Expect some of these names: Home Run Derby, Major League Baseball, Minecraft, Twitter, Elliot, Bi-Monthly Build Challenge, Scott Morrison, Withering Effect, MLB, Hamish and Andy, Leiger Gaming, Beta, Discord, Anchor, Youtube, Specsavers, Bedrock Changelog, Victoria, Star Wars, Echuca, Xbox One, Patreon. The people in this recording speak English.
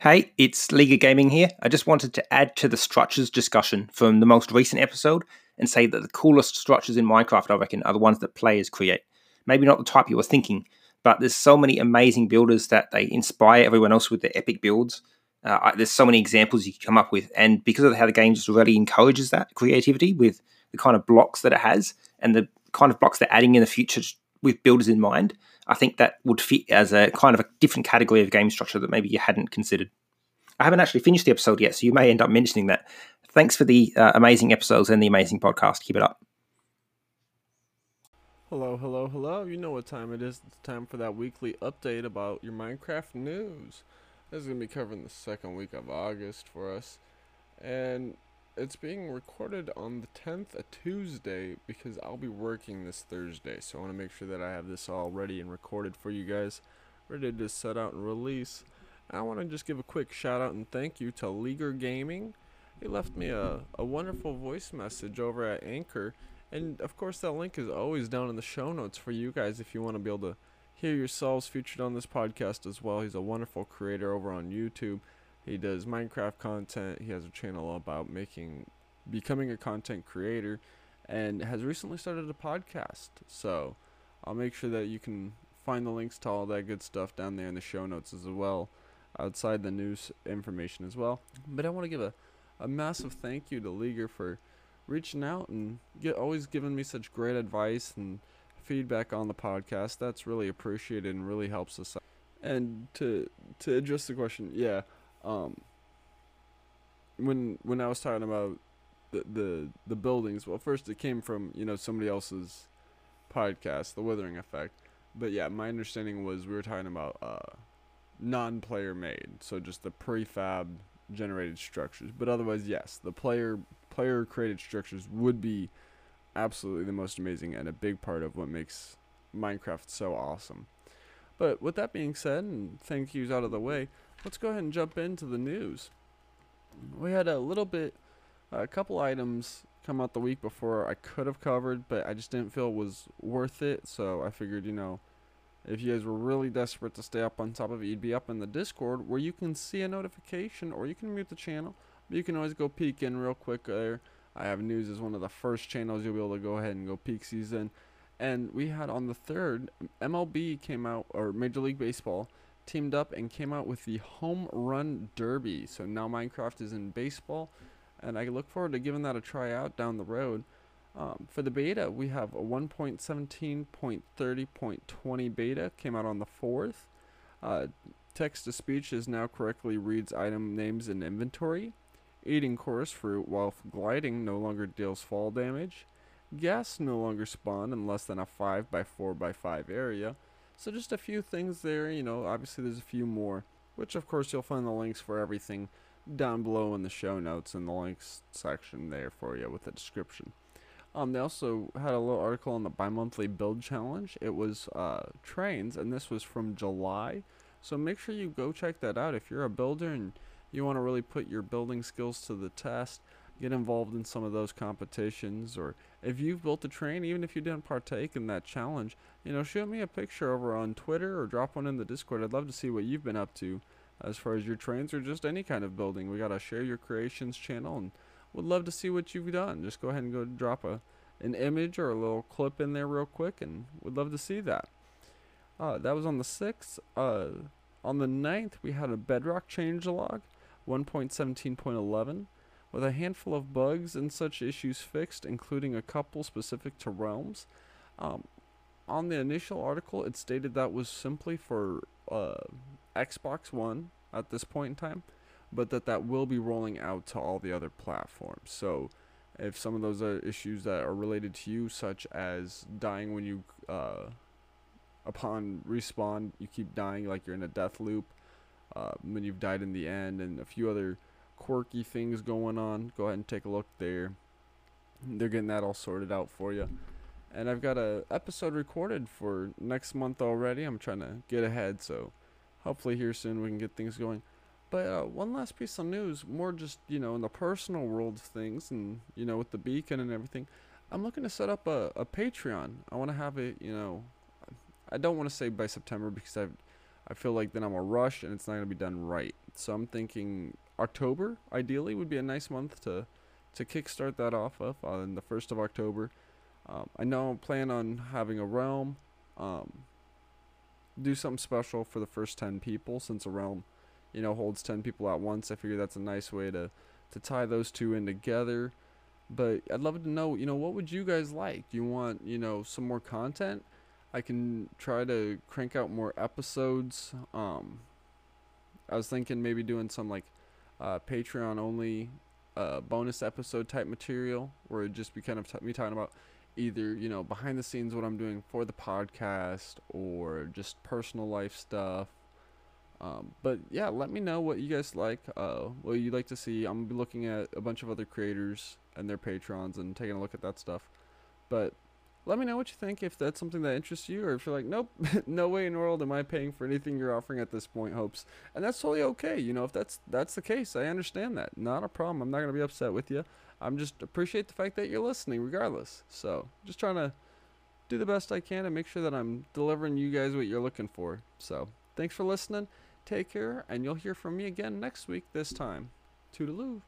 Hey, it's Leiger Gaming here. I just wanted to add to the structures discussion from the most recent episode and say that the coolest structures in Minecraft, I reckon, are the ones that players create. Maybe not the type you were thinking, but there's so many amazing builders that they inspire everyone else with their epic builds. There's so many examples you can come up with, and because of how the game just really encourages that creativity with the kind of blocks that it has and the kind of blocks they're adding in the future with builders in mind, I think that would fit as a kind of a different category of game structure that maybe you hadn't considered. I haven't actually finished the episode yet, so you may end up mentioning that. Thanks for the amazing episodes and the amazing podcast. Keep it up. Hello. You know what time it is. It's time for that weekly update about your Minecraft news. This is going to be covering the second week of August for us. And it's being recorded on the 10th, a Tuesday, because I'll be working this Thursday, so I want to make sure that I have this all ready and recorded for you guys, ready to set out and release. And I want to just give a quick shout out and thank you to Leiger Gaming. He left me a wonderful voice message over at Anchor, and of course that link is always down in the show notes for you guys if you want to be able to hear yourselves featured on this podcast as well. He's a wonderful creator over on YouTube. He does Minecraft content. He has a channel about becoming a content creator, and has recently started a podcast. So I'll make sure that you can find the links to all that good stuff down there in the show notes as well, outside the news information as well. But I want to give a massive thank you to Leiger for reaching out and always giving me such great advice and feedback on the podcast. That's really appreciated and really helps us out. And to address the question, yeah. When I was talking about the buildings, well, first it came from, somebody else's podcast, The Withering Effect. But yeah, my understanding was we were talking about non-player made, so just the prefab generated structures. But otherwise, yes, the player created structures would be absolutely the most amazing and a big part of what makes Minecraft so awesome. But with that being said, and thank yous out of the way, let's go ahead and jump into the news. We had a couple items come out the week before I could have covered, but I just didn't feel it was worth it. So I figured, if you guys were really desperate to stay up on top of it, you'd be up in the Discord where you can see a notification, or you can mute the channel, but you can always go peek in real quick there. I Have News is one of the first channels you'll be able to go ahead and go peek season. And we had on the 3rd, MLB came out, or Major League Baseball, teamed up and came out with the Home Run Derby. So now Minecraft is in baseball, and I look forward to giving that a try out down the road. For the beta, we have a 1.17.30.20 beta, came out on the 4th. Text-to-speech is now correctly reads item names and inventory. Eating chorus fruit while gliding no longer deals fall damage. Gas no longer spawn in less than a 5x4x5 area. So just a few things there, obviously there's a few more, which of course you'll find the links for everything down below in the show notes in the links section there for you with the description. They also had a little article on the Bi-Monthly Build Challenge. It was trains, and this was from July. So make sure you go check that out if you're a builder and you want to really put your building skills to the test. Get involved in some of those competitions, or if you've built a train, even if you didn't partake in that challenge, shoot me a picture over on Twitter or drop one in the Discord. I'd love to see what you've been up to as far as your trains or just any kind of building. We got a Share Your Creations channel and would love to see what you've done. Just go ahead and go drop an image or a little clip in there real quick, and would love to see that. That was on the 6th. On the 9th, we had a Bedrock Changelog 1.17.11. with a handful of bugs and such issues fixed, including a couple specific to realms. On the initial article, it stated that was simply for Xbox One at this point in time, but that will be rolling out to all the other platforms. So if some of those are issues that are related to you, such as dying when you, upon respawn, you keep dying like you're in a death loop, when you've died in the end, and a few other quirky things going on, go ahead and take a look there. They're getting that all sorted out for you, and I've got a episode recorded for next month already. I'm trying to get ahead, so hopefully here soon we can get things going. But one last piece of news, more just in the personal world of things, and with the beacon and everything, I'm looking to set up a Patreon. I want to have it, I don't want to say by September, because I've I feel like then I'm a rush and it's not gonna be done right. So I'm thinking October ideally would be a nice month to kickstart that off of on the 1st of October. I know I plan on having a realm, do something special for the first 10 people, since a realm, you know, holds 10 people at once. I figure that's a nice way to tie those two in together. But I'd love to know, you know, what would you guys like? Do you want, you know, some more content? I can try to crank out more episodes. I was thinking maybe doing some like Patreon only bonus episode type material, where it'd just be kind of me talking about either, you know, behind the scenes what I'm doing for the podcast, or just personal life stuff. But yeah, let me know what you guys like, what you'd like to see. I'm gonna be looking at a bunch of other creators and their patrons and taking a look at that stuff. But let me know what you think, if that's something that interests you, or if you're like, nope, no way in the world am I paying for anything you're offering at this point, Hopes. And that's totally okay. You know, if that's the case, I understand that. Not a problem. I'm not gonna be upset with you. I'm just appreciate the fact that you're listening regardless. So just trying to do the best I can and make sure that I'm delivering you guys what you're looking for. So thanks for listening. Take care, and you'll hear from me again next week this time. Toodaloo.